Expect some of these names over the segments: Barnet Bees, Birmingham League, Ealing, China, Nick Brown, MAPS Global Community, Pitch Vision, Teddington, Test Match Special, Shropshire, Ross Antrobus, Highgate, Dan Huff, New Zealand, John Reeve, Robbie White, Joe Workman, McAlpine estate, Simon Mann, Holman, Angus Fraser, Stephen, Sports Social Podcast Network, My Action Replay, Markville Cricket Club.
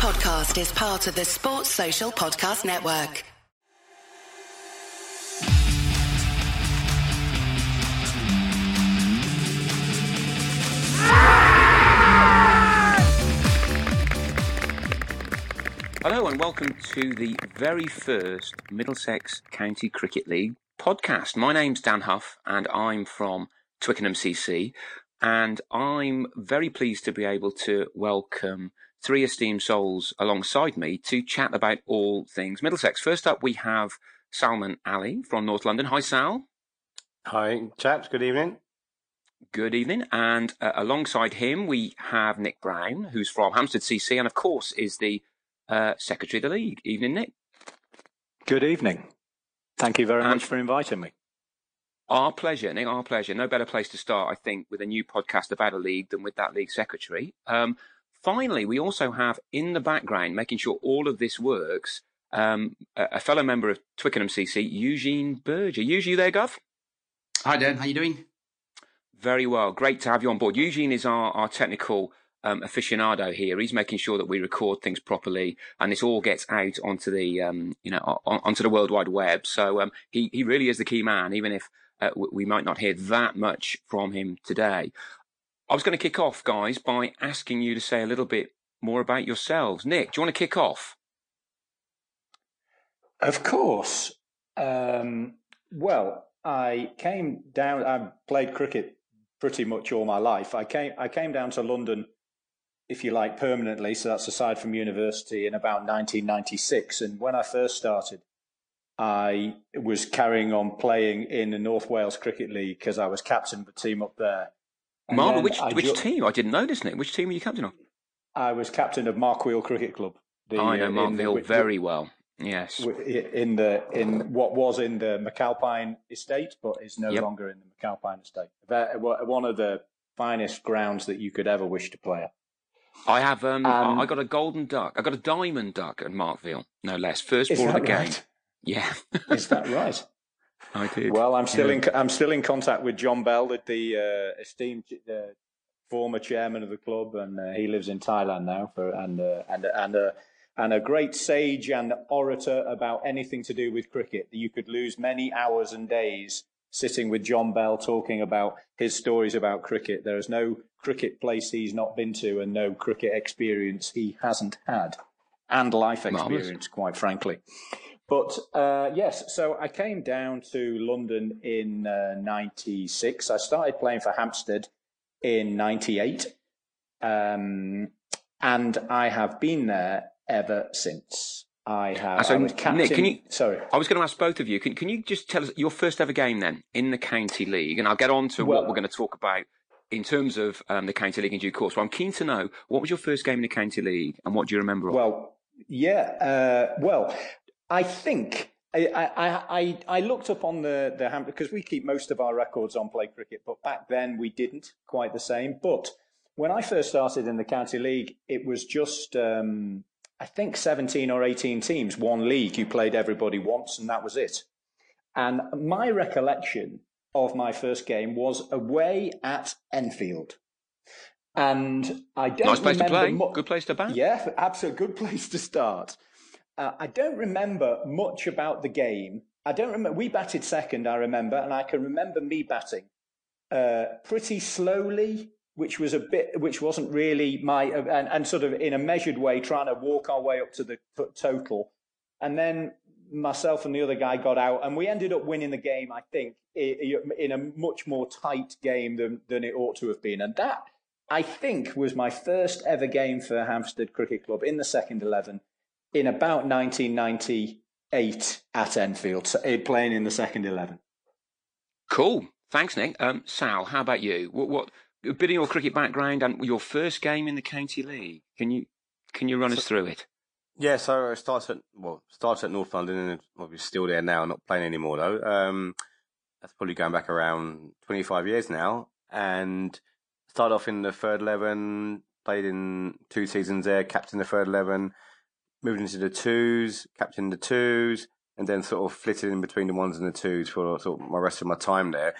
podcast is part of the Sports Social Podcast Network. Hello and welcome to the very first Middlesex County Cricket League podcast. My name's Dan Huff and I'm from Twickenham CC, and I'm very pleased to be able to welcome three esteemed souls alongside me to chat about all things Middlesex. First up, we have Salman Ali from North London. Hi, Sal. Hi, chaps. Good evening. Good evening. And alongside him, we have Nick Brown, who's from Hampstead CC and, of course, is the Secretary of the League. Evening, Nick. Good evening. Thank you very much for inviting me. Our pleasure, Nick, our pleasure. No better place to start, I think, with a new podcast about a league than with that league secretary. Finally, we also have in the background, making sure all of this works, a fellow member of Twickenham CC, Eugene Berger. Eugene, you there, Gov? Hi, Dan. How you doing? Very well. Great to have you on board. Eugene is our technical aficionado here. He's making sure that we record things properly and this all gets out onto the onto the World Wide Web. So he really is the key man, even if we might not hear that much from him today. I was going to kick off, guys, by asking you to say a little bit more about yourselves. Nick, do you want to kick off? Of course. Well, I came down. I played cricket pretty much all my life. I came down to London, if you like, permanently. So that's aside from university in about 1996. And when I first started, I was carrying on playing in the North Wales Cricket League because I was captain of the team up there. Marvel, which team? I didn't notice, Nick. Which team were you captain of? I was captain of Markville Cricket Club. I know Markville very well. Yes, in what was in the McAlpine estate, but is no longer in the McAlpine estate. One of the finest grounds that you could ever wish to play at. I have. I got a golden duck. I got a diamond duck at Markville, no less. First ball of the game. Yeah, is that right? I did. Well, I'm still in contact with John Bell, the esteemed former chairman of the club, and he lives in Thailand now. And a great sage and orator about anything to do with cricket. You could lose many hours and days sitting with John Bell talking about his stories about cricket. There is no cricket place he's not been to, and no cricket experience he hasn't had, and life experience, quite frankly. But yes, so I came down to London in 96. I started playing for Hampstead in 98. And I have been there ever since. I have. So, I was captain. Nick, sorry. I was going to ask both of you. Can you just tell us your first ever game then in the County League? And I'll get on to what we're going to talk about in terms of the County League in due course. But I'm keen to know, what was your first game in the County League and what do you remember of it? Well, yeah. I think I looked up on the Hampstead, because we keep most of our records on Play Cricket, but back then we didn't quite the same. But when I first started in the County League, it was just, I think, 17 or 18 teams, one league. You played everybody once and that was it. And my recollection of my first game was away at Enfield. And I don't remember. Nice place to play, good place to bat. Yeah, absolutely, good place to start. I don't remember much about the game. I don't remember. We batted second, I remember, and I can remember me batting pretty slowly, which wasn't really my, and sort of in a measured way, trying to walk our way up to the total. And then myself and the other guy got out, and we ended up winning the game, I think, in a much more tight game than it ought to have been. And that, I think, was my first ever game for Hampstead Cricket Club in the second 11. In about 1998 at Enfield, playing in the second 11. Cool. Thanks, Nick. Sal, how about you? What a bit of your cricket background and your first game in the County League? Can you run us through it? Yeah, so I started at North London, and obviously still there now, not playing anymore though. That's probably going back around 25 years now, and started off in the third 11, played in two seasons there, captain the third 11. Moved into the twos, captained the twos, and then sort of flitted in between the ones and the twos for sort of my rest of my time there.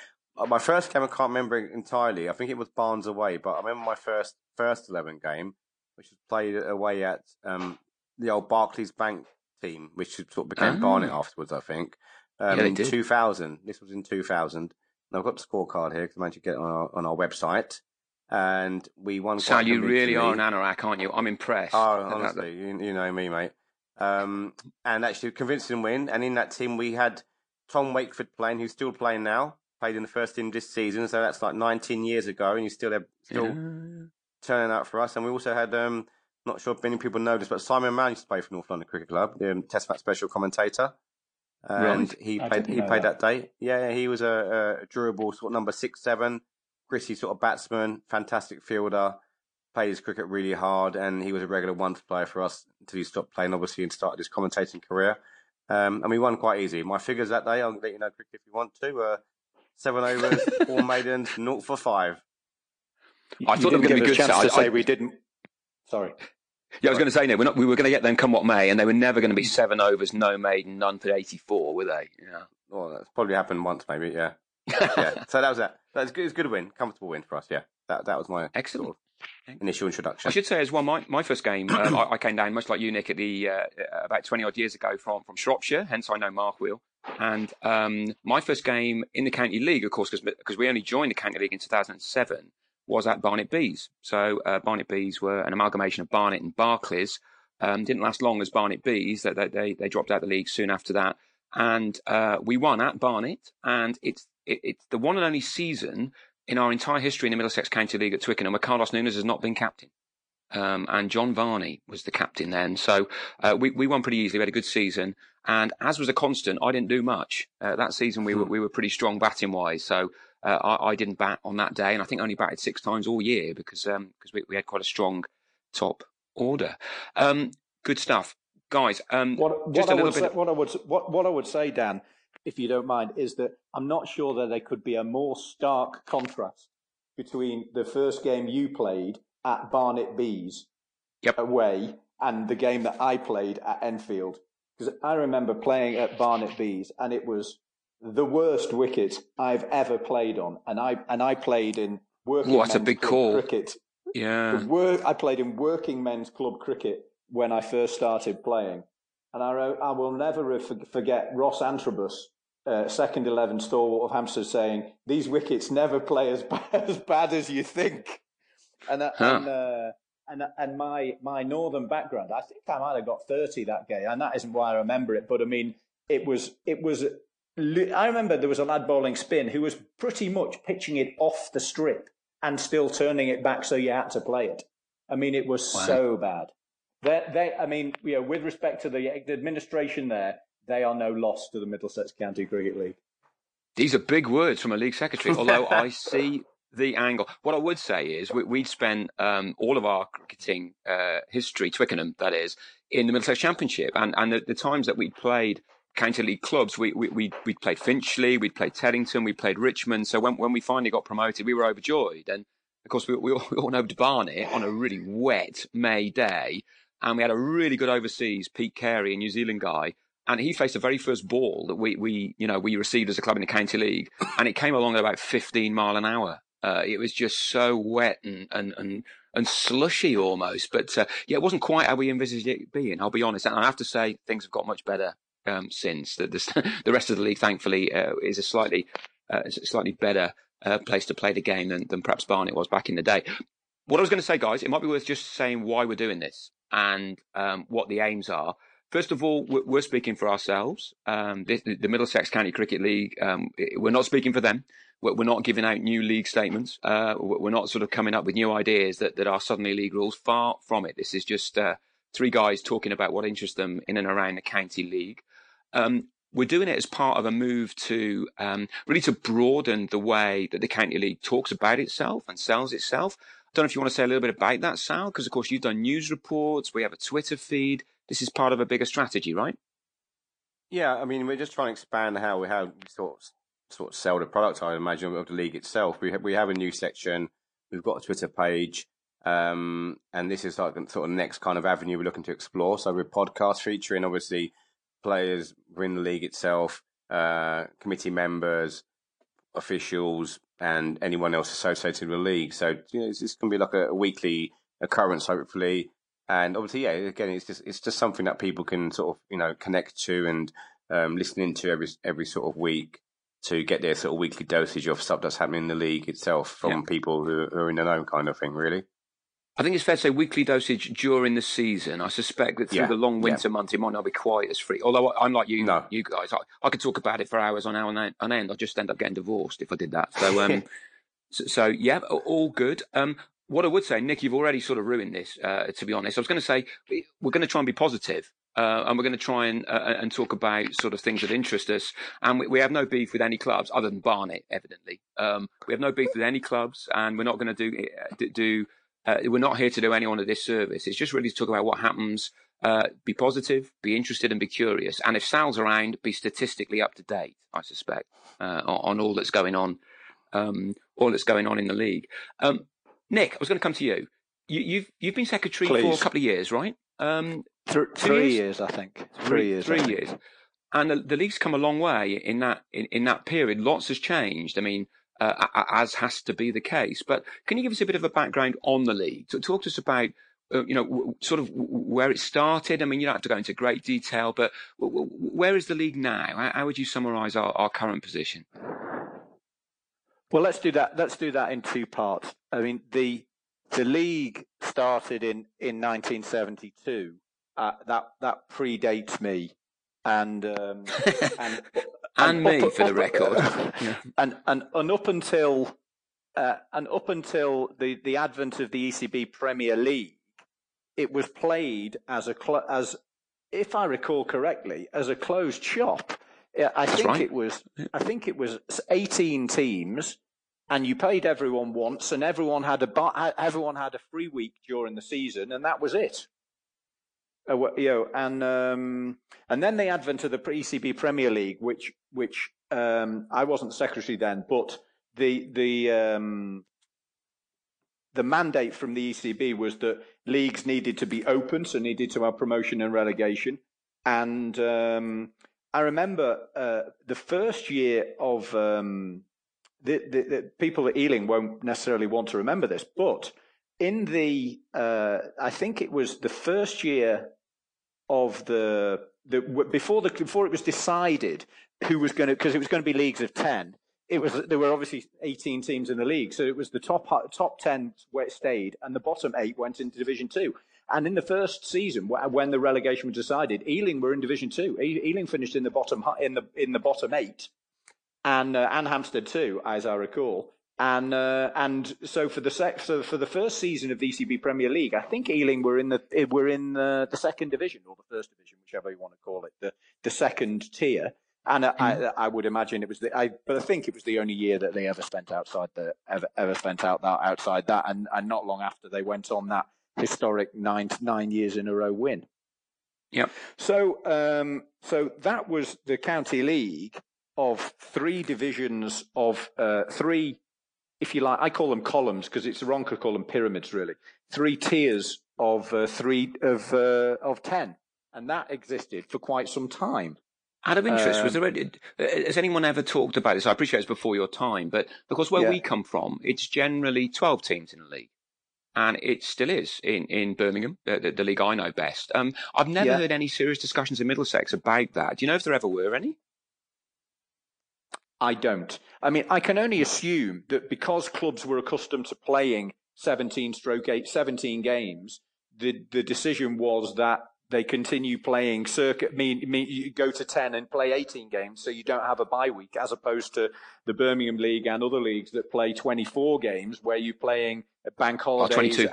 My first game, I can't remember it entirely. I think it was Barnes away, but I remember my first 11 game which was played away at the old Barclays Bank team, which sort of became Barnet afterwards, I think. Yeah, in 2000. This was in 2000. And I've got the scorecard here because I managed to get it on our website. And we won. So you really are an anorak, aren't you? I'm impressed. Oh, honestly, you know me, mate. And actually, convincing win. And in that team, we had Tom Wakeford playing, who's still playing now. Played in the first team this season, so that's like 19 years ago, and he's still turning out for us. And we also had, not sure if many people know this, but Simon Mann used to play for North London Cricket Club, the Test match special commentator. And he played that day. Yeah, he was a durable sort of number 6-7, gritty sort of batsman, fantastic fielder, played his cricket really hard, and he was a regular one-off player for us until he stopped playing, obviously, and started his commentating career. And we won quite easy. My figures that day, I'll let you know quickly if you want to. 7 overs, 4 maidens, 0 for 5. I thought they were going to be good. Say we didn't. Sorry. Yeah, I was going to say no. We were going to get them come what may, and they were never going to be 7 overs, no maiden, none for 84, were they? Yeah. Well, that's probably happened once, maybe. Yeah. Yeah. So that was that. That was good. It was a good win, comfortable win for us. Yeah. That was my excellent sort of initial introduction. I should say as well, my first game, I came down much like you, Nick, at the about 20-odd years ago from Shropshire. Hence, I know Markville. And my first game in the county league, of course, because we only joined the county league in 2007, was at Barnet Bees. So Barnet Bees were an amalgamation of Barnet and Barclays. Didn't last long as Barnet Bees. They dropped out the league soon after that, and we won at Barnet. And it's the one and only season in our entire history in the Middlesex County League at Twickenham where Carlos Nunes has not been captain. And John Varney was the captain then. So we won pretty easily. We had a good season. And as was a constant, I didn't do much. That season, we were pretty strong batting-wise. So I didn't bat on that day. And I think only batted 6 times all year because we had quite a strong top order. Good stuff. Guys, what I would say, Dan, if you don't mind, is that I'm not sure that there could be a more stark contrast between the first game you played at Barnet Bees away and the game that I played at Enfield. Because I remember playing at Barnet Bees and it was the worst wicket I've ever played on. And I played in working men's club cricket. Yeah. I played in working men's club cricket when I first started playing. And I will never forget Ross Antrobus, second 11 stalwart of Hampstead, saying, "These wickets never play as bad as you think." And my northern background, I think I might have got 30 that day, and that isn't why I remember it. But I mean, it was. I remember there was a lad bowling spin who was pretty much pitching it off the strip and still turning it back, so you had to play it. I mean, it was so bad. I mean, you know, with respect to the administration there, they are no loss to the Middlesex County Cricket League. These are big words from a league secretary, although I see the angle. What I would say is we'd spent all of our cricketing history, Twickenham, that is, in the Middlesex Championship. And the times that we played county league clubs, we'd played Finchley, we'd played Teddington, we played Richmond. So when we finally got promoted, we were overjoyed. And, of course, we all went over to Barnet on a really wet May day. And we had a really good overseas, Pete Carey, a New Zealand guy. And he faced the very first ball that we received as a club in the county league. And it came along at about 15 mile an hour. It was just so wet and slushy almost. But, it wasn't quite how we envisaged it being, I'll be honest. And I have to say things have got much better since. The rest of the league, thankfully, is a slightly better place to play the game than perhaps Barnet was back in the day. What I was going to say, guys, it might be worth just saying why we're doing this and what the aims are. First of all, we're speaking for ourselves. The Middlesex County Cricket League, we're not speaking for them. We're not giving out new league statements. We're not sort of coming up with new ideas that are suddenly league rules. Far from it. This is just 3 guys talking about what interests them in and around the county league. We're doing it as part of a move to really to broaden the way that the county league talks about itself and sells itself. I don't know if you want to say a little bit about that, Sal, because, of course, you've done news reports. We have a Twitter feed. This is part of a bigger strategy, right? Yeah, I mean, we're just trying to expand how sort of sell the product, I imagine, of the league itself. We have a new section, we've got a Twitter page, and this is like the sort of next kind of avenue we're looking to explore. So we're podcast featuring, obviously, players within the league itself, committee members, officials, and anyone else associated with the league. So, you know, it's going to be like a weekly occurrence, hopefully, And obviously, yeah, again, it's just something that people can sort of, you know, connect to and listening to every sort of week to get their sort of weekly dosage of stuff that's happening in the league itself from people who are in the know, kind of thing, really. I think it's fair to say weekly dosage during the season. I suspect that through the long winter months, it might not be quite as free. Although I'm like you guys, I could talk about it for hours on end. I'd just end up getting divorced if I did that. So, so yeah, all good. What I would say, Nick, you've already sort of ruined this, to be honest. I was going to say we're going to try and be positive. And we're going to try and talk about sort of things that interest us. And we have no beef with any clubs other than Barnet, evidently. We have no beef with any clubs, and we're not going to we're not here to do anyone a disservice. It's just really to talk about what happens. Be positive, be interested, and be curious. And if Sal's around, be statistically up to date. I suspect on all that's going on, in the league. Nick, I was going to come to you. You've been secretary for a couple of years, right? Three years, I think. Three years. And the league's come a long way in that period. Lots has changed. I mean, as has to be the case. But can you give us a bit of a background on the league? Talk to us about, sort of where it started. I mean, you don't have to go into great detail, but where is the league now? How would you summarise our current position? Well, let's do that. Let's do that in two parts. I mean, the league started in 1972. That predates me, and me up, for the record. And up until the advent of the ECB Premier League, it was played as if I recall correctly, as a closed shop. I think it was 18 teams. And you paid everyone once, and everyone had a free week during the season, and that was it. And then the advent of the ECB Premier League, which I wasn't secretary then, but the mandate from the ECB was that leagues needed to be open, so needed to have promotion and relegation. And I remember the first year of. The people at Ealing won't necessarily want to remember this, but in the I think it was the first year of before it was decided who was going to, because it was going to be leagues of 10. There were obviously 18 teams in the league, so it was the top 10 where it stayed, and the bottom 8 went into Division 2. And in the first season, when the relegation was decided, Ealing were in Division 2. Ealing finished in the bottom 8. And Hampstead too, as I recall, and so for the first season of the ECB Premier League, I think Ealing were in the second division or the first division, whichever you want to call it, the second tier. And I would imagine it was I think it was the only year that they ever spent out that, and not long after they went on that historic nine years in a row win. Yeah. So that was the county league. Of three divisions of three, if you like, I call them columns because it's wrong to call them pyramids. Really, three tiers of of 10, and that existed for quite some time. Out of interest, has anyone ever talked about this? I appreciate it's before your time, but because where we come from, it's generally 12 teams in the league, and it still is in Birmingham, the league I know best. I've never heard any serious discussions in Middlesex about that. Do you know if there ever were any? I don't. I mean, I can only assume that because clubs were accustomed to playing 17 games, the decision was that they continue playing circuit. You go to 10 and play 18 games, so you don't have a bye week, as opposed to the Birmingham League and other leagues that play 24 games, where you're playing bank holidays. 22.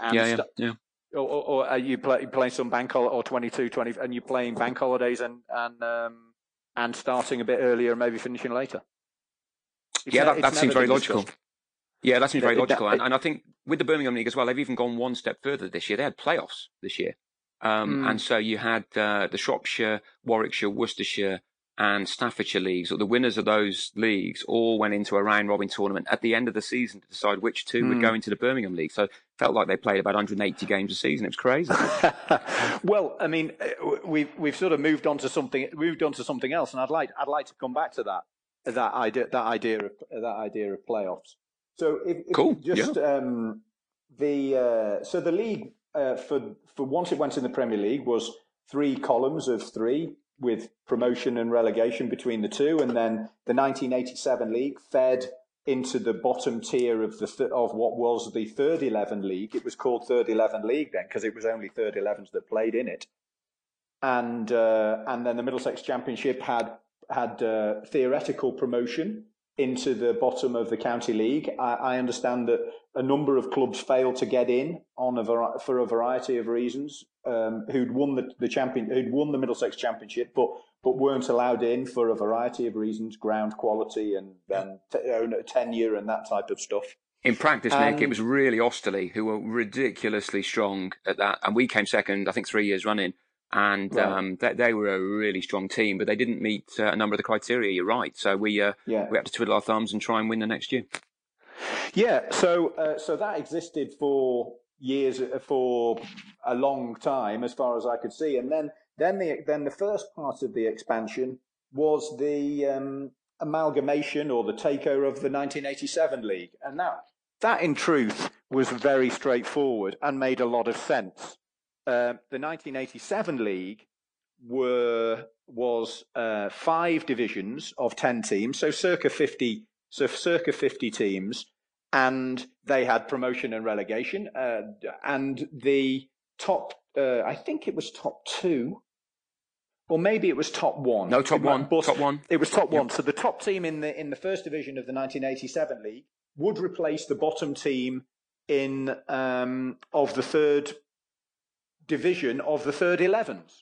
Or you play some bank holiday or 22, and you're playing bank holidays and starting a bit earlier and maybe finishing later. That seems very logical. Yeah, that seems very logical. And I think with the Birmingham League as well, they've even gone one step further this year. They had playoffs this year. And so you had the Shropshire, Warwickshire, Worcestershire and Staffordshire leagues, or the winners of those leagues, all went into a round-robin tournament at the end of the season to decide which two would go into the Birmingham League. So it felt like they played about 180 games a season. It was crazy. Well, I mean, we've sort of moved on to something else, and I'd like to come back to that idea of playoffs. So the league for once it went in the Premier League, was three columns of three with promotion and relegation between the two, and then the 1987 League fed into the bottom tier of what was the 3rd 11 League. It was called 3rd 11 League then because it was only 3rd 11s that played in it. And then the Middlesex Championship had theoretical promotion into the bottom of the county league. I understand that a number of clubs failed to get in for a variety of reasons. Who'd won the Middlesex Championship, but weren't allowed in for a variety of reasons, ground quality and tenure and that type of stuff. In practice, Nick, it was really Austerley who were ridiculously strong at that, and we came second, I think, 3 years running. And right. They were a really strong team, but they didn't meet a number of the criteria. You're right. So we had to twiddle our thumbs and try and win the next year. Yeah. So that existed for years, for a long time, as far as I could see. And then the first part of the expansion was the amalgamation or the takeover of the 1987 League, and that in truth was very straightforward and made a lot of sense. The 1987 League was 5 divisions of 10 teams, so circa 50 teams, and they had promotion and relegation. And the top, I think it was top 2, or maybe it was top 1. No, top one. It was top 1. Yep. So the top team in the first division of the 1987 League would replace the bottom team of the third division of the 3rd 11s,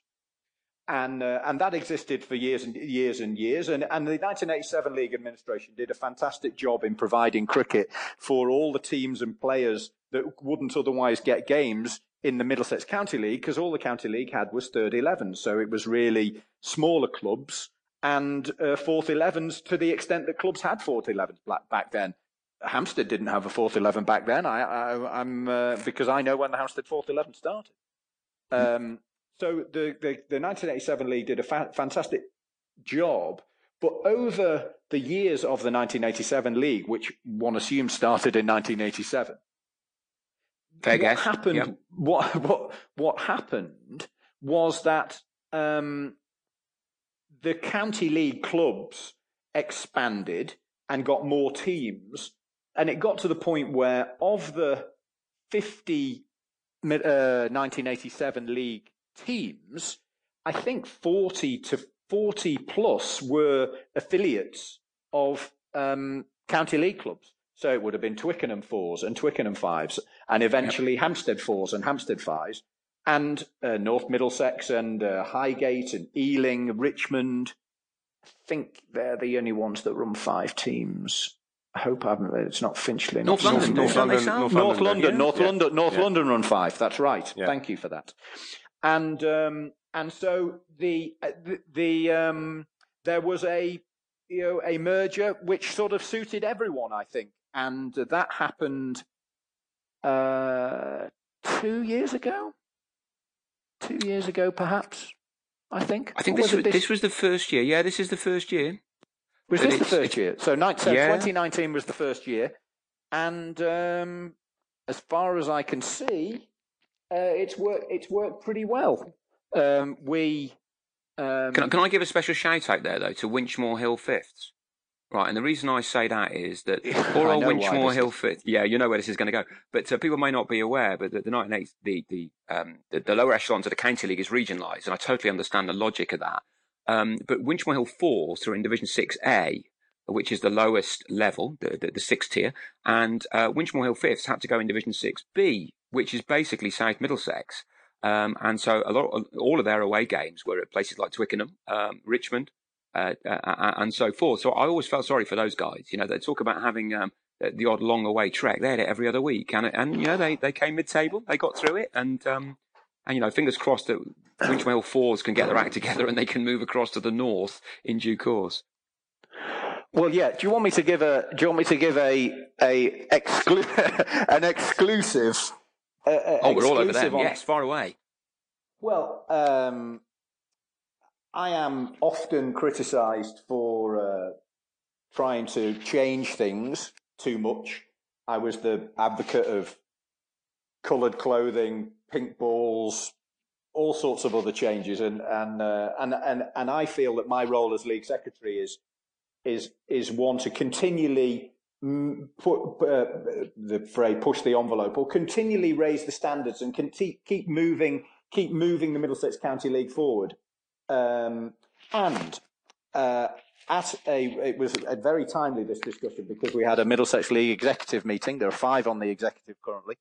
and that existed for years and years and years. And the 1987 League administration did a fantastic job in providing cricket for all the teams and players that wouldn't otherwise get games in the Middlesex County League, because all the county league had was 3rd 11s. So it was really smaller clubs and 4th 11s, to the extent that clubs had 4th 11s back then. Hampstead didn't have a 4th 11 back then. I'm because I know when the Hampstead 4th 11 started. So the 1987 League did a fantastic job, but over the years of the 1987 League, which one assumes started in 1987, what happened was that the county league clubs expanded and got more teams, and it got to the point where of the 50 1987 League teams, I think 40 plus were affiliates of county league clubs. So it would have been Twickenham 4s and Twickenham 5s, and eventually Hampstead 4s and Hampstead 5s, and North Middlesex and Highgate and Ealing, Richmond. I think they're the only ones that run 5 teams. I hope I haven't. It's not Finchley. North London run 5. That's right. Yeah. Thank you for that. And so there was a merger which sort of suited everyone, I think, and that happened 2 years ago. 2 years ago, perhaps. I think this was the first year. Yeah, this is the first year. Was this the first year? So 2019 was the first year. And as far as I can see, it's worked pretty well. Can I give a special shout-out there, though, to Winchmore Hill Fifths? Right, and the reason I say that is that poor old Winchmore Hill Fifth. Yeah, you know where this is going to go. But people may not be aware, but the lower echelons of the county league is regionalised, and I totally understand the logic of that. But Winchmore Hill 4s are in Division 6A, which is the lowest level, the sixth tier, and Winchmore Hill 5s had to go in Division 6B, which is basically South Middlesex. And so all of their away games were at places like Twickenham, Richmond, and so forth. So I always felt sorry for those guys. You know, they talk about having the odd long away trek. They had it every other week, and you know they came mid-table, they got through it, and you know, fingers crossed that Winchmore Hill 4s can get their act together and they can move across to the north in due course. Well, yeah. Do you want me to give an exclusive? We're all over there. Yes, far away. Well, I am often criticised for trying to change things too much. I was the advocate of coloured clothing, pink balls, all sorts of other changes. And I feel that my role as league secretary is one to continually push the envelope, or continually raise the standards, and keep moving the Middlesex County League forward. It was a very timely, this discussion, because we had a Middlesex League executive meeting. There are 5 on the executive currently,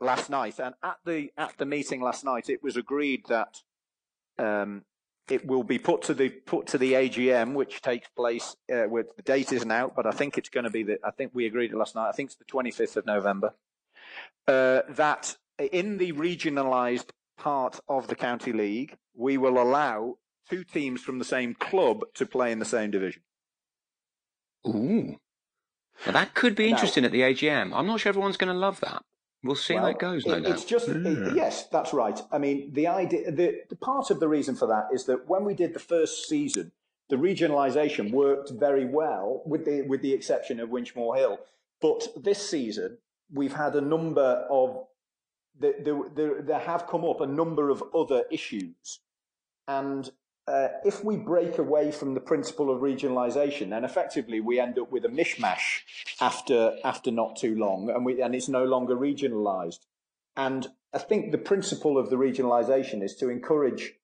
last night. And at the meeting last night, it was agreed that, it will be put to the AGM, which takes place, where the date isn't out, but I think it's going to be I think we agreed it last night. I think it's the 25th of November, that in the regionalised part of the county league, we will allow 2 teams from the same club to play in the same division. Ooh. Now that could be interesting at the AGM. I'm not sure everyone's going to love that. We'll see how that goes. Yes, that's right. I mean, the idea, the part of the reason for that is that when we did the first season, the regionalisation worked very well, with the exception of Winchmore Hill. But this season, we've had a number of, there have come up a number of other issues. And if we break away from the principle of regionalisation, then effectively we end up with a mishmash after not too long, and it's no longer regionalised. And I think the principle of the regionalisation is to encourage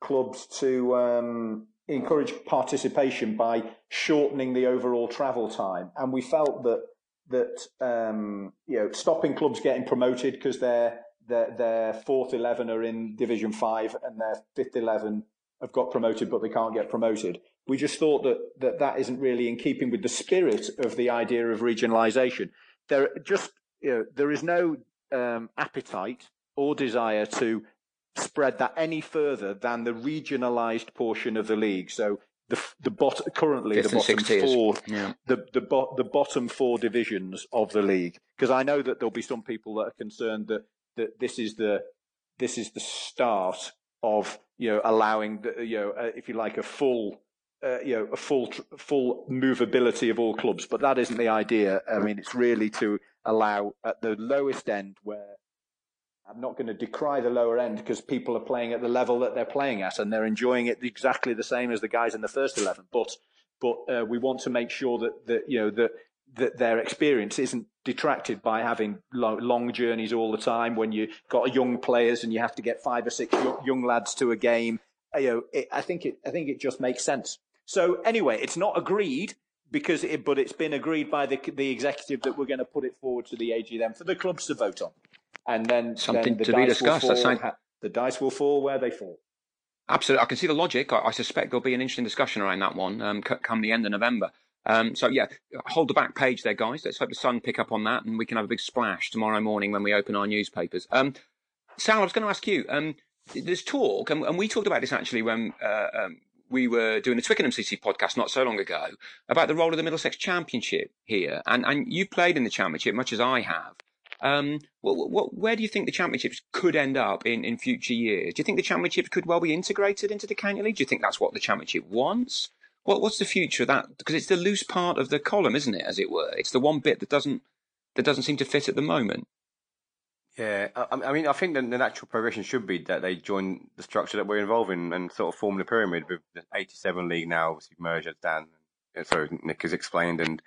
clubs to encourage participation by shortening the overall travel time. And we felt that stopping clubs getting promoted because their 4th 11 are in Division 5 and their 5th 11 have got promoted, but they can't get promoted. We just thought that isn't really in keeping with the spirit of the idea of regionalisation. There is no appetite or desire to spread that any further than the regionalised portion of the league. So the bottom 4 divisions of the league. Because I know that there'll be some people that are concerned that this is the start of allowing if you like, a full movability of all clubs, but that isn't the idea. I mean, it's really to allow at the lowest end, where I'm not going to decry the lower end because people are playing at the level that they're playing at and they're enjoying it exactly the same as the guys in the first 11. But we want to make sure that their experience isn't detracted by having long journeys all the time. When you've got young players and you have to get 5 or 6 young lads to a game, I think it just makes sense. So anyway, it's not agreed but it's been agreed by the executive that we're going to put it forward to the AGM for the clubs to vote on, and then something to be discussed. The dice will fall where they fall. Absolutely, I can see the logic. I suspect there'll be an interesting discussion around that one come the end of November. Hold the back page there, guys. Let's hope the Sun pick up on that and we can have a big splash tomorrow morning when we open our newspapers. Sal, I was going to ask you, there's talk, and we talked about this actually when we were doing the Twickenham CC podcast not so long ago, about the role of the Middlesex Championship here. And you played in the Championship, much as I have. Where do you think the Championships could end up in future years? Do you think the Championships could well be integrated into the County League? Do you think that's what the Championship wants? What's the future of that? Because it's the loose part of the column, isn't it? As it were, it's the one bit that doesn't seem to fit at the moment. Yeah, I mean, I think the natural progression should be that they join the structure that we're involved in and sort of form the pyramid with the 87 League now, obviously merged, as Nick has explained, and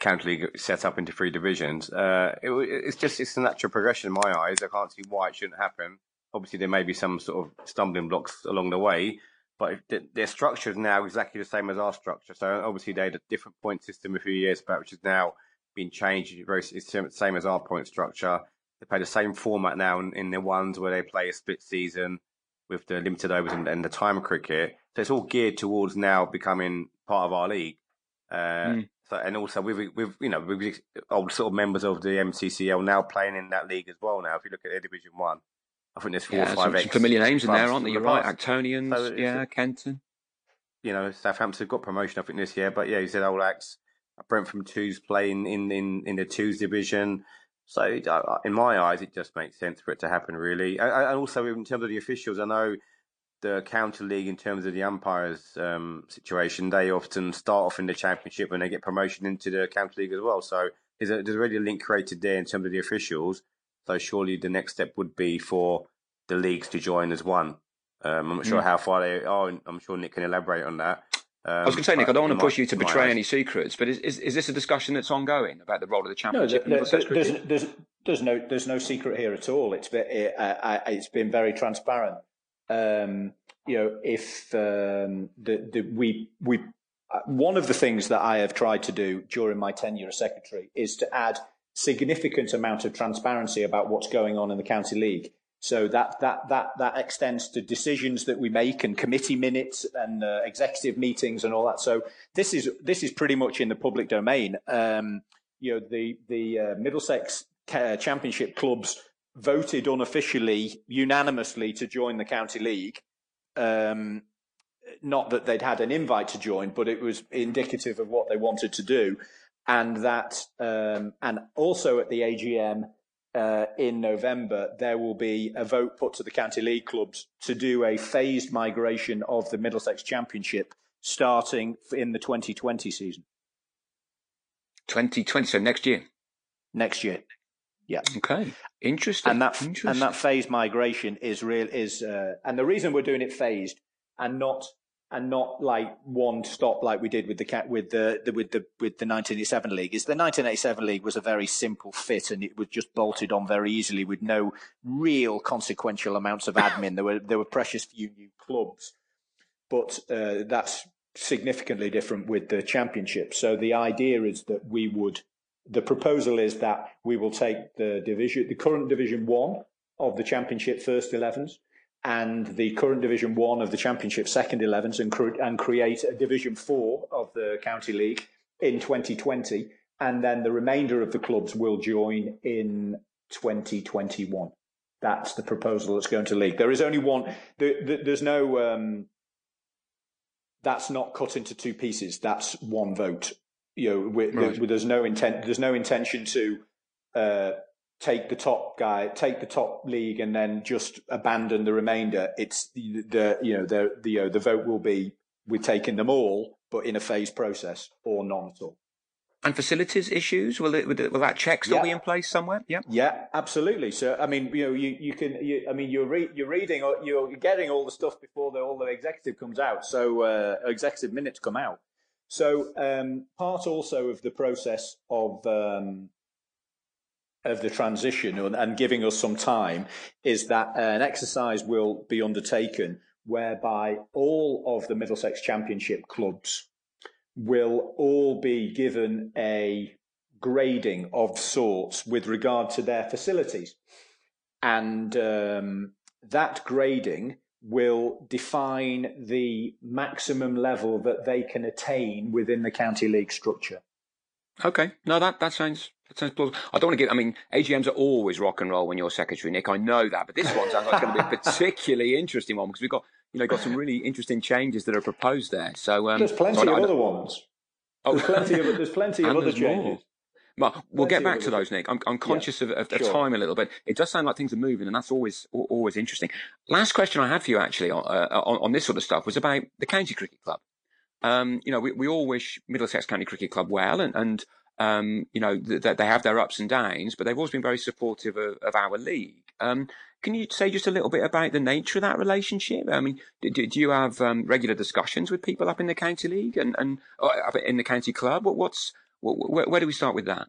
County League set up into 3 divisions. It's a natural progression in my eyes. I can't see why it shouldn't happen. Obviously, there may be some sort of stumbling blocks along the way. But their structure is now exactly the same as our structure. So obviously they had a different point system a few years back, which has now been changed. It's the same as our point structure. They play the same format now in the ones where they play a split season with the limited overs and the time cricket. So it's all geared towards now becoming part of our league. So, and also with old sort of members of the MCCL now playing in that league as well. Now, if you look at Division 1. I think there's 4 or 5 familiar names in there, aren't there? You're right, Actonians, so Kenton. Southampton got promotion, I think, this year. But yeah, you said old Axe, Brentford 2's playing in the 2's division. So in my eyes, it just makes sense for it to happen, really. And also in terms of the officials, I know the County League, in terms of the umpires situation, they often start off in the Championship and they get promotion into the County League as well. So there's already a link created there in terms of the officials. though surely the next step would be for the leagues to join as one. I'm not sure how far they are. I'm sure Nick can elaborate on that. I was going to say, Nick, I don't want to push you to betray any secrets, but is this a discussion that's ongoing about the role of the championship? No, there's no secret here at all. It's been very transparent. One of the things that I have tried to do during my tenure as secretary is to add significant amount of transparency about what's going on in the county league. So that extends to decisions that we make and committee minutes and executive meetings and all that. So this is pretty much in the public domain. The Middlesex Championship clubs voted unofficially, unanimously to join the county league. Not that they'd had an invite to join, but it was indicative of what they wanted to do. And that, and also at the AGM, in November, there will be a vote put to the county league clubs to do a phased migration of the Middlesex Championship starting in the 2020 season. 2020, so next year. Next year, yeah. Okay, interesting. And that phased migration is real. And the reason we're doing it phased and not like one stop like we did with the 1987 league is the 1987 league was a very simple fit and it was just bolted on very easily with no real consequential amounts of admin. There were precious few new clubs, but that's significantly different with the championship. So the idea is that the proposal is that we will take the current Division 1 of the championship first 11s and the current Division 1 of the Championship second 11s and create a Division 4 of the County League in 2020, and then the remainder of the clubs will join in 2021. That's the proposal that's going to league. There is only one. There's no. That's not cut into two pieces. That's one vote. There's no intent. There's no intention to. Take the top league, and then just abandon the remainder. It's the vote will be we're taking them all, but in a phased process or none at all. And facilities issues will that check still be in place somewhere? Yeah, yeah, absolutely. So I mean, you're getting all the stuff before all the executive comes out. So executive minutes come out. So part also of the process of the transition and giving us some time is that an exercise will be undertaken whereby all of the Middlesex Championship clubs will all be given a grading of sorts with regard to their facilities. And that grading will define the maximum level that they can attain within the county league structure. Okay. No, that sounds plausible. I don't want to give. I mean, AGMs are always rock and roll when you're secretary, Nick. I know that, but this one sounds like it's going to be a particularly interesting one because we've got some really interesting changes that are proposed there. So there's plenty of other ones. Oh, there's plenty of other changes. Well, we'll get back to those, Nick. I'm conscious of time a little bit. It does sound like things are moving, and that's always interesting. Last question I had for you actually on this sort of stuff was about the county cricket club. We all wish Middlesex County Cricket Club well, and they have their ups and downs, but they've always been very supportive of our league. Can you say just a little bit about the nature of that relationship? I mean, do you have regular discussions with people up in the county league and up in the county club? Where do we start with that?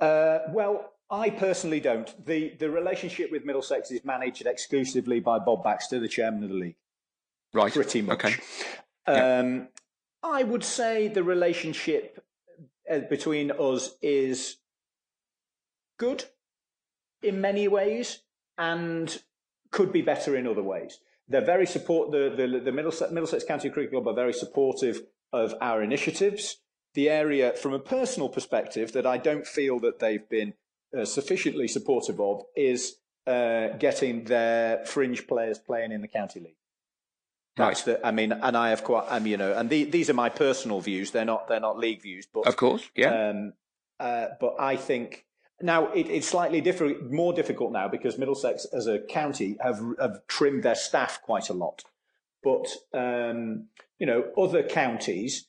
Well, I personally don't. The relationship with Middlesex is managed exclusively by Bob Baxter, the chairman of the league. Right. Pretty much. Okay. Yeah. I would say the relationship between us is good in many ways and could be better in other ways. They're very the Middlesex County Cricket Club are very supportive of our initiatives. The area, from a personal perspective, that I don't feel that they've been sufficiently supportive of is getting their fringe players playing in the county league. That's right. These are my personal views. They're not league views, but of course, yeah. But I think now it's slightly more difficult now because Middlesex as a county have trimmed their staff quite a lot. But other counties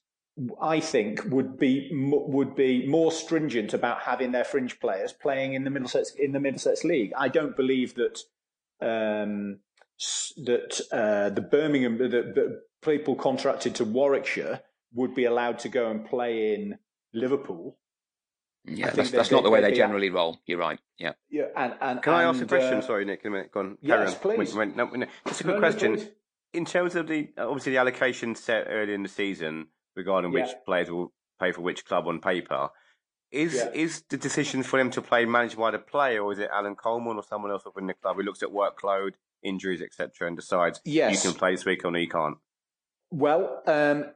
I think would be more stringent about having their fringe players playing in the Middlesex League. I don't believe that the people contracted to Warwickshire would be allowed to go and play in Liverpool. Yeah, that's not the way they generally roll. You're right. Yeah. Yeah. And can I ask a question? Sorry, Nick. In a minute, go on. Yes, please. No. Just a quick question. In terms of the allocation set early in the season regarding which players will play for which club on paper, is the decision for them to play managed by the player, or is it Alan Coleman or someone else within the club who looks at workload, injuries, etc., and decides you can play this week or no, you can't? Well,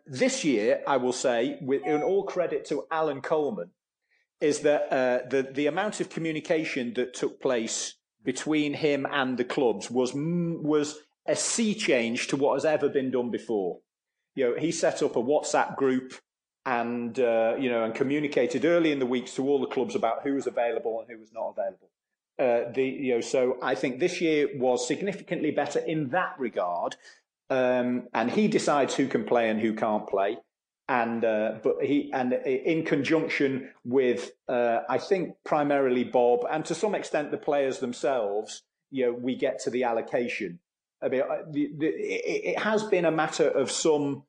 this year, I will say, in all credit to Alan Coleman, is that the amount of communication that took place between him and the clubs was a sea change to what has ever been done before. You know, he set up a WhatsApp group and and communicated early in the weeks to all the clubs about who was available and who was not available. So I think this year was significantly better in that regard. And he decides who can play and who can't play. And but in conjunction with I think primarily Bob and to some extent the players themselves, we get to the allocation. I mean, it has been a matter of some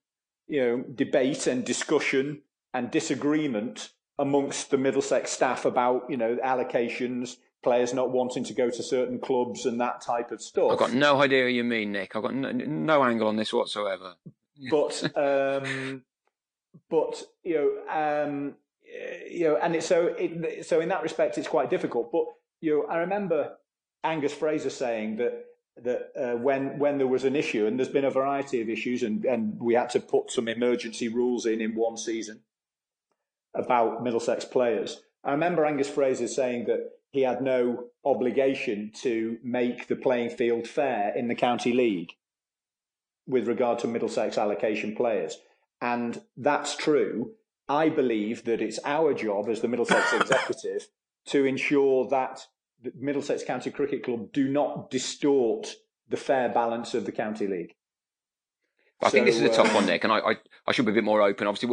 debate and discussion and disagreement amongst the Middlesex staff about allocations, players not wanting to go to certain clubs and that type of stuff. I've got no idea what you mean, Nick. I've got no angle on this whatsoever. But. But and so in that respect, it's quite difficult. But I remember Angus Fraser saying that when there was an issue, and there's been a variety of issues, and we had to put some emergency rules in one season about Middlesex players. I remember Angus Fraser saying that he had no obligation to make the playing field fair in the county league with regard to Middlesex allocation players. And that's true. I believe that it's our job as the Middlesex executive to ensure that the Middlesex County Cricket Club do not distort the fair balance of the county league. I think this is a tough one, Nick, and I should be a bit more open. Obviously,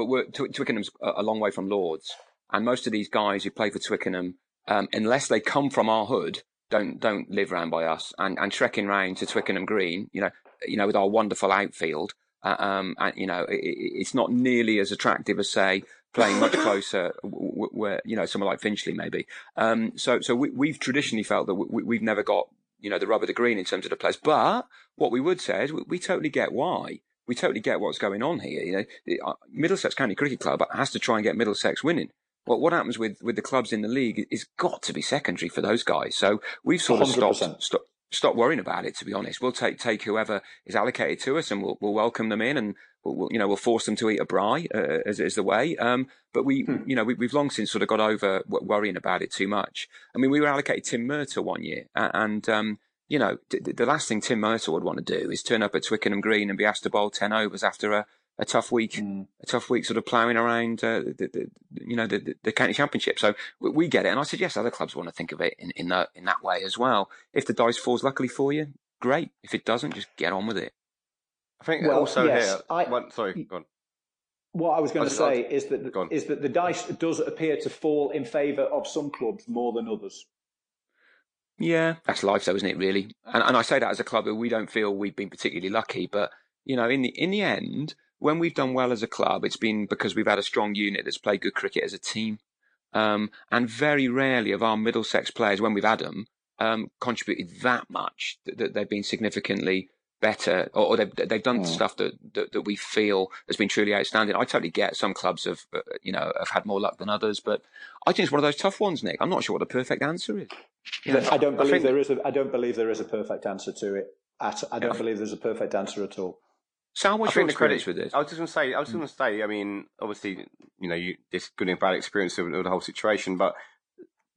Twickenham's a long way from Lords, and most of these guys who play for Twickenham, unless they come from our hood, don't live round by us, and trekking round to Twickenham Green, with our wonderful outfield. It's not nearly as attractive as, say, playing much closer where someone like Finchley maybe. So we've traditionally felt that we've never got the rub of the green in terms of the players. But what we would say is we totally get why. We totally get what's going on here. Middlesex County Cricket Club has to try and get Middlesex winning. Well, what happens with the clubs in the league is got to be secondary for those guys. So we've sort of 100%. Stop worrying about it, to be honest. We'll take whoever is allocated to us, and we'll welcome them in, and we'll force them to eat a braai as the way. But we've long since sort of got over worrying about it too much. I mean, we were allocated Tim Murtagh one year, and the last thing Tim Murtagh would want to do is turn up at Twickenham Green and be asked to bowl 10 overs after a tough week, sort of ploughing around the county championship. So we get it, and I suggest other clubs want to think of it in that way as well. If the dice falls luckily for you, great. If it doesn't, just get on with it. I think go on. What I was going to say is that the dice does appear to fall in favour of some clubs more than others. Yeah, that's life, though, isn't it? Really, and I say that as a club who we don't feel we've been particularly lucky, but in the end. When we've done well as a club, it's been because we've had a strong unit that's played good cricket as a team. And very rarely have our Middlesex players, when we've had them, contributed that much that they've been significantly better or they've done stuff that we feel has been truly outstanding. I totally get some clubs have had more luck than others, but I think it's one of those tough ones, Nick. I'm not sure what the perfect answer is. I don't believe there is a perfect answer to it. I don't believe there's a perfect answer at all. So what's your credits with this? I was just going to say, I mean, obviously, this good and bad experience of the whole situation, but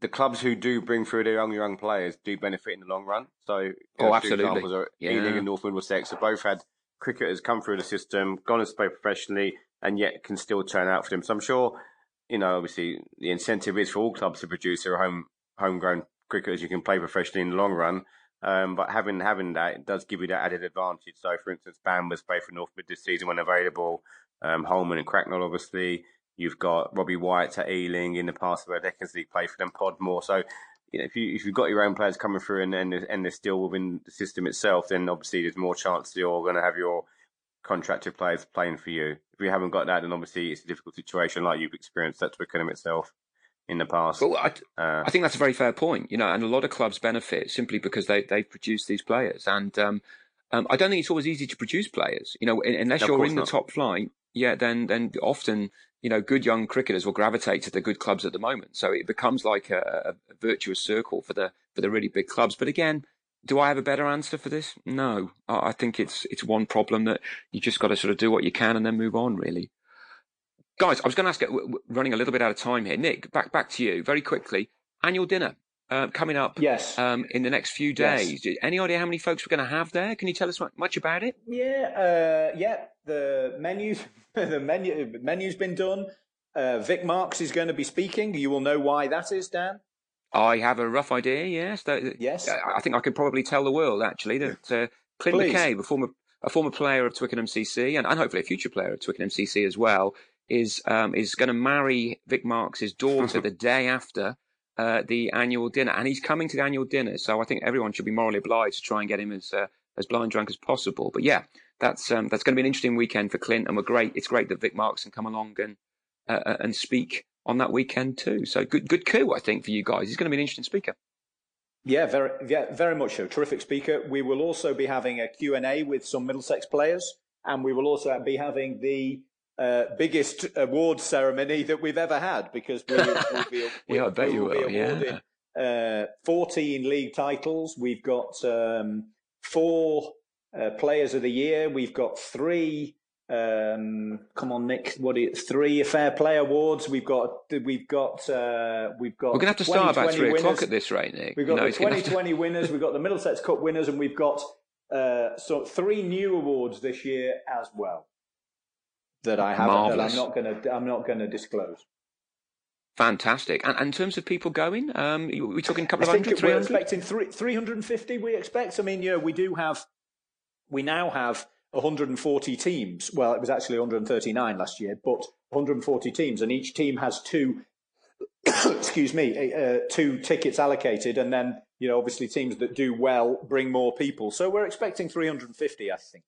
the clubs who do bring through their young players do benefit in the long run. So, absolutely. Ealing and North Middlesex have both had cricketers come through the system, gone and played professionally, and yet can still turn out for them. So I'm sure, obviously, the incentive is for all clubs to produce their homegrown cricketers you can play professionally in the long run. But having that, it does give you that added advantage. So, for instance, Bamber's played for North Mid this season when available. Holman and Cracknell, obviously. You've got Robbie White at Ealing in the past where Deckers League played for them, Podmore. So, you know, if you've got your own players coming through and they're still within the system itself, then obviously there's more chance you're going to have your contracted players playing for you. If you haven't got that, then obviously it's a difficult situation like you've experienced at Twickenham itself in the past. Well, I think that's a very fair point, you know, and a lot of clubs benefit simply because they've produced these players. And I don't think it's always easy to produce players, you know, unless you're in the top flight. Yeah, then often, you know, good young cricketers will gravitate to the good clubs at the moment. So it becomes like a virtuous circle for the really big clubs. But again, do I have a better answer for this? No, I think it's one problem that you just got to sort of do what you can and then move on, really. Guys, I was going to ask, running a little bit out of time here. Nick, back to you very quickly. Annual dinner coming up, yes, in the next few days. Yes. Any idea how many folks we're going to have there? Can you tell us much about it? Yeah, the menu's been done. Vic Marks is going to be speaking. You will know why that is, Dan. I have a rough idea, yes. Yes. I think I could probably tell the world, actually, that Clint McKay, a former player of Twickenham CC and hopefully a future player of Twickenham CC as well, is going to marry Vic Marks, his daughter, the day after the annual dinner. And he's coming to the annual dinner, so I think everyone should be morally obliged to try and get him as blind drunk as possible. But, yeah, that's going to be an interesting weekend for Clint, and it's great that Vic Marks can come along and speak on that weekend too. So good coup, I think, for you guys. He's going to be an interesting speaker. Yeah, very much so. Terrific speaker. We will also be having a Q&A with some Middlesex players, and we will also be having the biggest award ceremony that we've ever had, because we will be awarded 14 league titles. We've got 4 players of the year. We've got 3... come on, Nick. What are 3 Fair Play Awards? We've got. We're going to have to start about 3:00 at this rate, Nick. We've got the 2020 winners. We've got the Middlesex Cup winners, and we've got 3 new awards this year as well that I'm not going to disclose. Fantastic. And in terms of people going, we're talking a couple of hundred. We're expecting 350. We expect. I mean, you know, we now have 140 teams. Well, it was actually 139 last year, but 140 teams, and each team has 2 two tickets allocated, and then, you know, obviously teams that do well bring more people. So we're expecting 350, I think.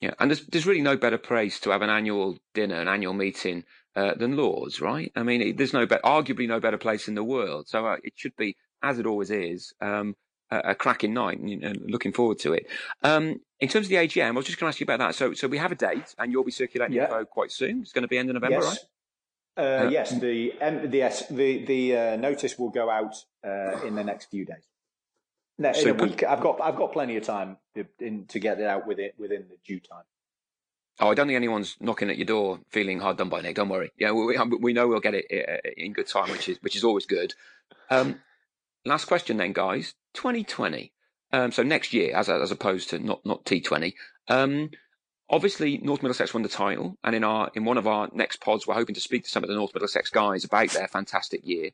Yeah, and there's really no better place to have an annual dinner, an annual meeting than Lord's, right? I mean, there's arguably no better place in the world. So it should be, as it always is, a cracking night, and, you know, looking forward to it. In terms of the AGM, I was just going to ask you about that. So we have a date, and you'll be circulating info quite soon. It's going to be end of November, yes. Right? Yes, the notice will go out in the next few days. No, in a week. I've got plenty of time to get it out within the due time. Oh, I don't think anyone's knocking at your door feeling hard done by, Nick. Don't worry. Yeah, we know we'll get it in good time, which is always good. Last question then, guys. 2020. So next year, as opposed to not T20. Obviously, North Middlesex won the title, and in one of our next pods, we're hoping to speak to some of the North Middlesex guys about their fantastic year.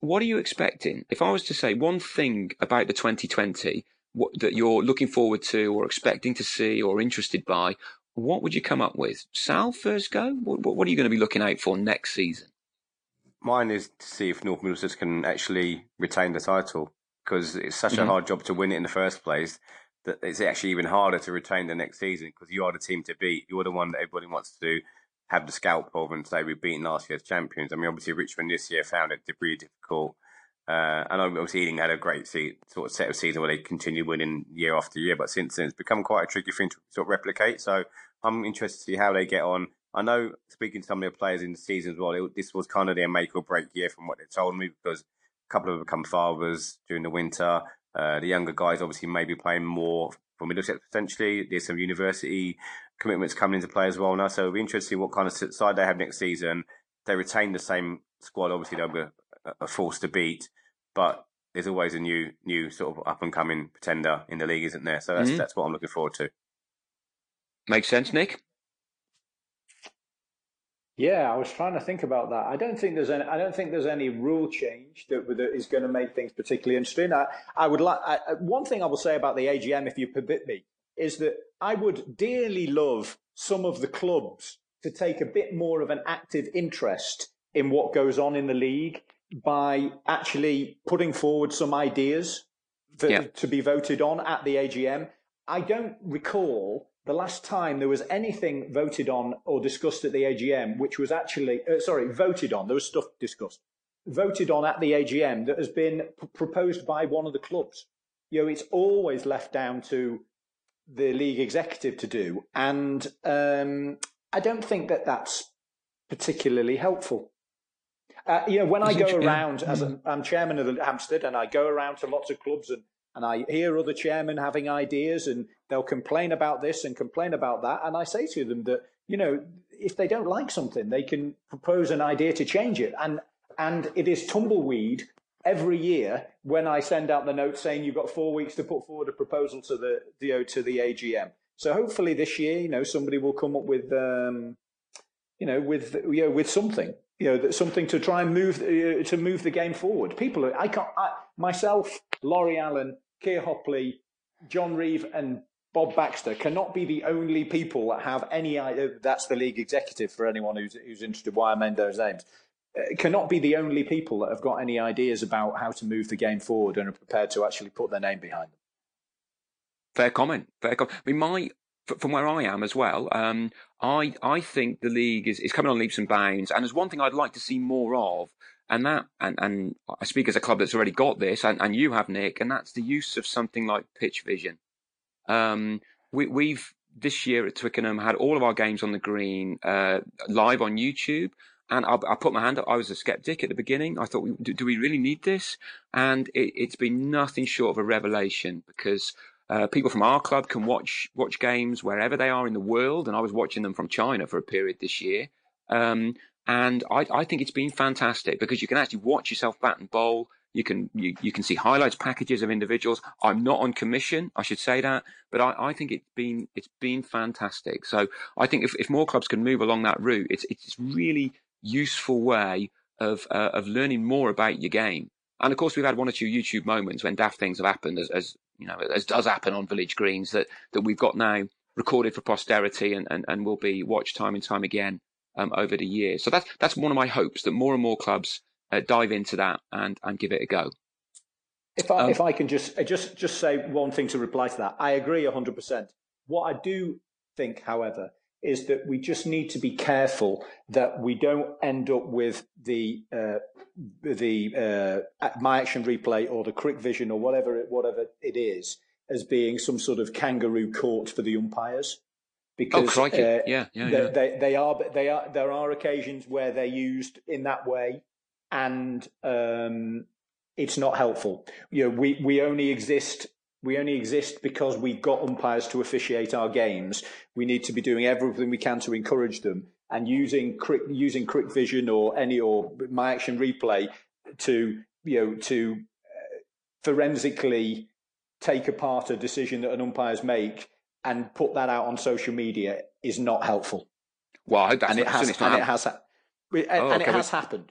What are you expecting? If I was to say one thing about the 2020 that you're looking forward to, or expecting to see, or interested by, what would you come up with? Sal, first go. What are you going to be looking out for next season? Mine is to see if North Middlesex can actually retain the title, because it's such a hard job to win it in the first place that it's actually even harder to retain the next season, because you are the team to beat. You're the one that everybody wants to have the scalp of and say, we've beaten last year's champions. I mean, obviously, Richmond this year found it really difficult. And obviously, Ealing had a great sort of set of season where they continued winning year after year, but since then, it's become quite a tricky thing to sort of replicate. So I'm interested to see how they get on. I know, speaking to some of the players in the season as well, this was kind of their make or break year from what they told me, because a couple have become fathers during the winter. The younger guys obviously may be playing more for Middlesex potentially. There's some university commitments coming into play as well now. So it'll be interesting what kind of side they have next season. They retain the same squad. Obviously, they'll be a force to beat, but there's always a new sort of up-and-coming pretender in the league, isn't there? So that's what I'm looking forward to. Makes sense, Nick? Yeah, I was trying to think about that. I don't think there's any rule change that is going to make things particularly interesting. One thing I will say about the AGM, if you permit me, is that I would dearly love some of the clubs to take a bit more of an active interest in what goes on in the league by actually putting forward some ideas to be voted on at the AGM. I don't recall the last time there was anything voted on or discussed at the AGM, which was actually, voted on. There was stuff discussed, voted on at the AGM that has been proposed by one of the clubs. You know, it's always left down to the league executive to do. And I don't think that that's particularly helpful. When I go around, I'm chairman of the Hampstead, and I go around to lots of clubs and I hear other chairmen having ideas, and they'll complain about this and complain about that. And I say to them that, you know, if they don't like something, they can propose an idea to change it. And it is tumbleweed every year when I send out the note saying you've got 4 weeks to put forward a proposal to the AGM. So hopefully this year, you know, somebody will come up with something. You know, something to try and move the game forward. People, myself, Laurie Allen, Keir Hopley, John Reeve, and Bob Baxter cannot be the only people that have any idea. That's the league executive for anyone who's interested. Why I named those names cannot be the only people that have got any ideas about how to move the game forward and are prepared to actually put their name behind them. Fair comment. I mean, from where I am as well, I think the league is coming on leaps and bounds. And there's one thing I'd like to see more of, and I speak as a club that's already got this, and you have, Nick, and that's the use of something like pitch vision. We've this year at Twickenham had all of our games on the green live on YouTube. And I put my hand up. I was a sceptic at the beginning. I thought, do we really need this? And it's been nothing short of a revelation, because people from our club can watch games wherever they are in the world, and I was watching them from China for a period this year. And I think it's been fantastic, because you can actually watch yourself bat and bowl. You can see highlights packages of individuals. I'm not on commission, I should say that, but I think it's been fantastic. So I think if more clubs can move along that route, it's really useful way of learning more about your game. And of course, we've had one or two YouTube moments when daft things have happened, as does happen on village greens, that we've got now recorded for posterity and will be watched time and time again over the years. So that's one of my hopes, that more and more clubs dive into that and give it a go. If I can just say one thing to reply to that, I agree 100%. What I do think, however, is that we just need to be careful that we don't end up with the My Action Replay or the Crick Vision or whatever it is as being some sort of kangaroo court for the umpires, because there are occasions where they're used in that way, and it's not helpful. You know, we only exist because we've got umpires to officiate our games. We need to be doing everything we can to encourage them, and using Crick Vision or My Action Replay to forensically take apart a decision that an umpire's make and put that out on social media is not helpful. Well, I hope that's it has happened.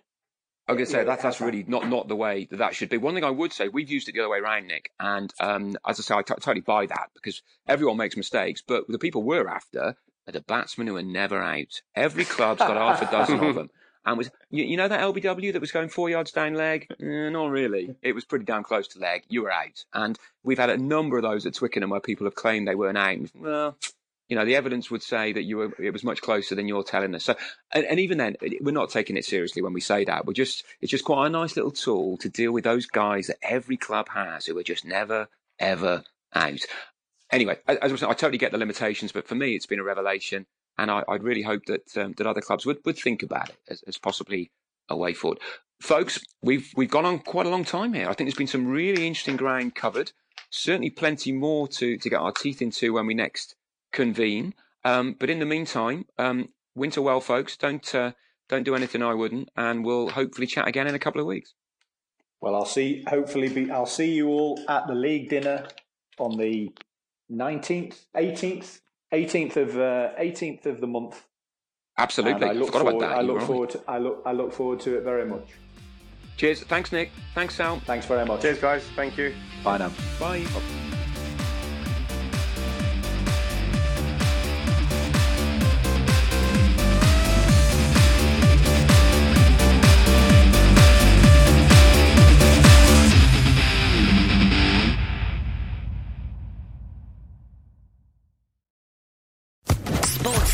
I was going to say that's really not the way that should be. One thing I would say, we've used it the other way around, Nick. And as I say, I totally buy that, because everyone makes mistakes. But the people we're after are the batsmen who are never out. Every club's got half a dozen of them. And was you know that LBW that was going 4 yards down leg? Not really. It was pretty damn close to leg. You were out. And we've had a number of those at Twickenham where people have claimed they weren't out. Well, you know, the evidence would say that it was much closer than you're telling us. So, and even then, we're not taking it seriously when we say that. It's just quite a nice little tool to deal with those guys that every club has who are just never, ever out. Anyway, as I was saying, I totally get the limitations, but for me, it's been a revelation, and I'd really hope that other clubs would think about it as possibly a way forward. Folks, we've gone on quite a long time here. I think there's been some really interesting ground covered. Certainly, plenty more to get our teeth into when we next convene, but in the meantime, winter well, folks. Don't do anything I wouldn't, and we'll hopefully chat again in a couple of weeks. Well, I'll see you all at the league dinner on the 18th of the month. Absolutely. I forgot about that. I look forward to it very much. Cheers. Thanks, Nick. Thanks, Sal. Thanks very much. Cheers, guys. Thank you. Bye now. Bye. Sports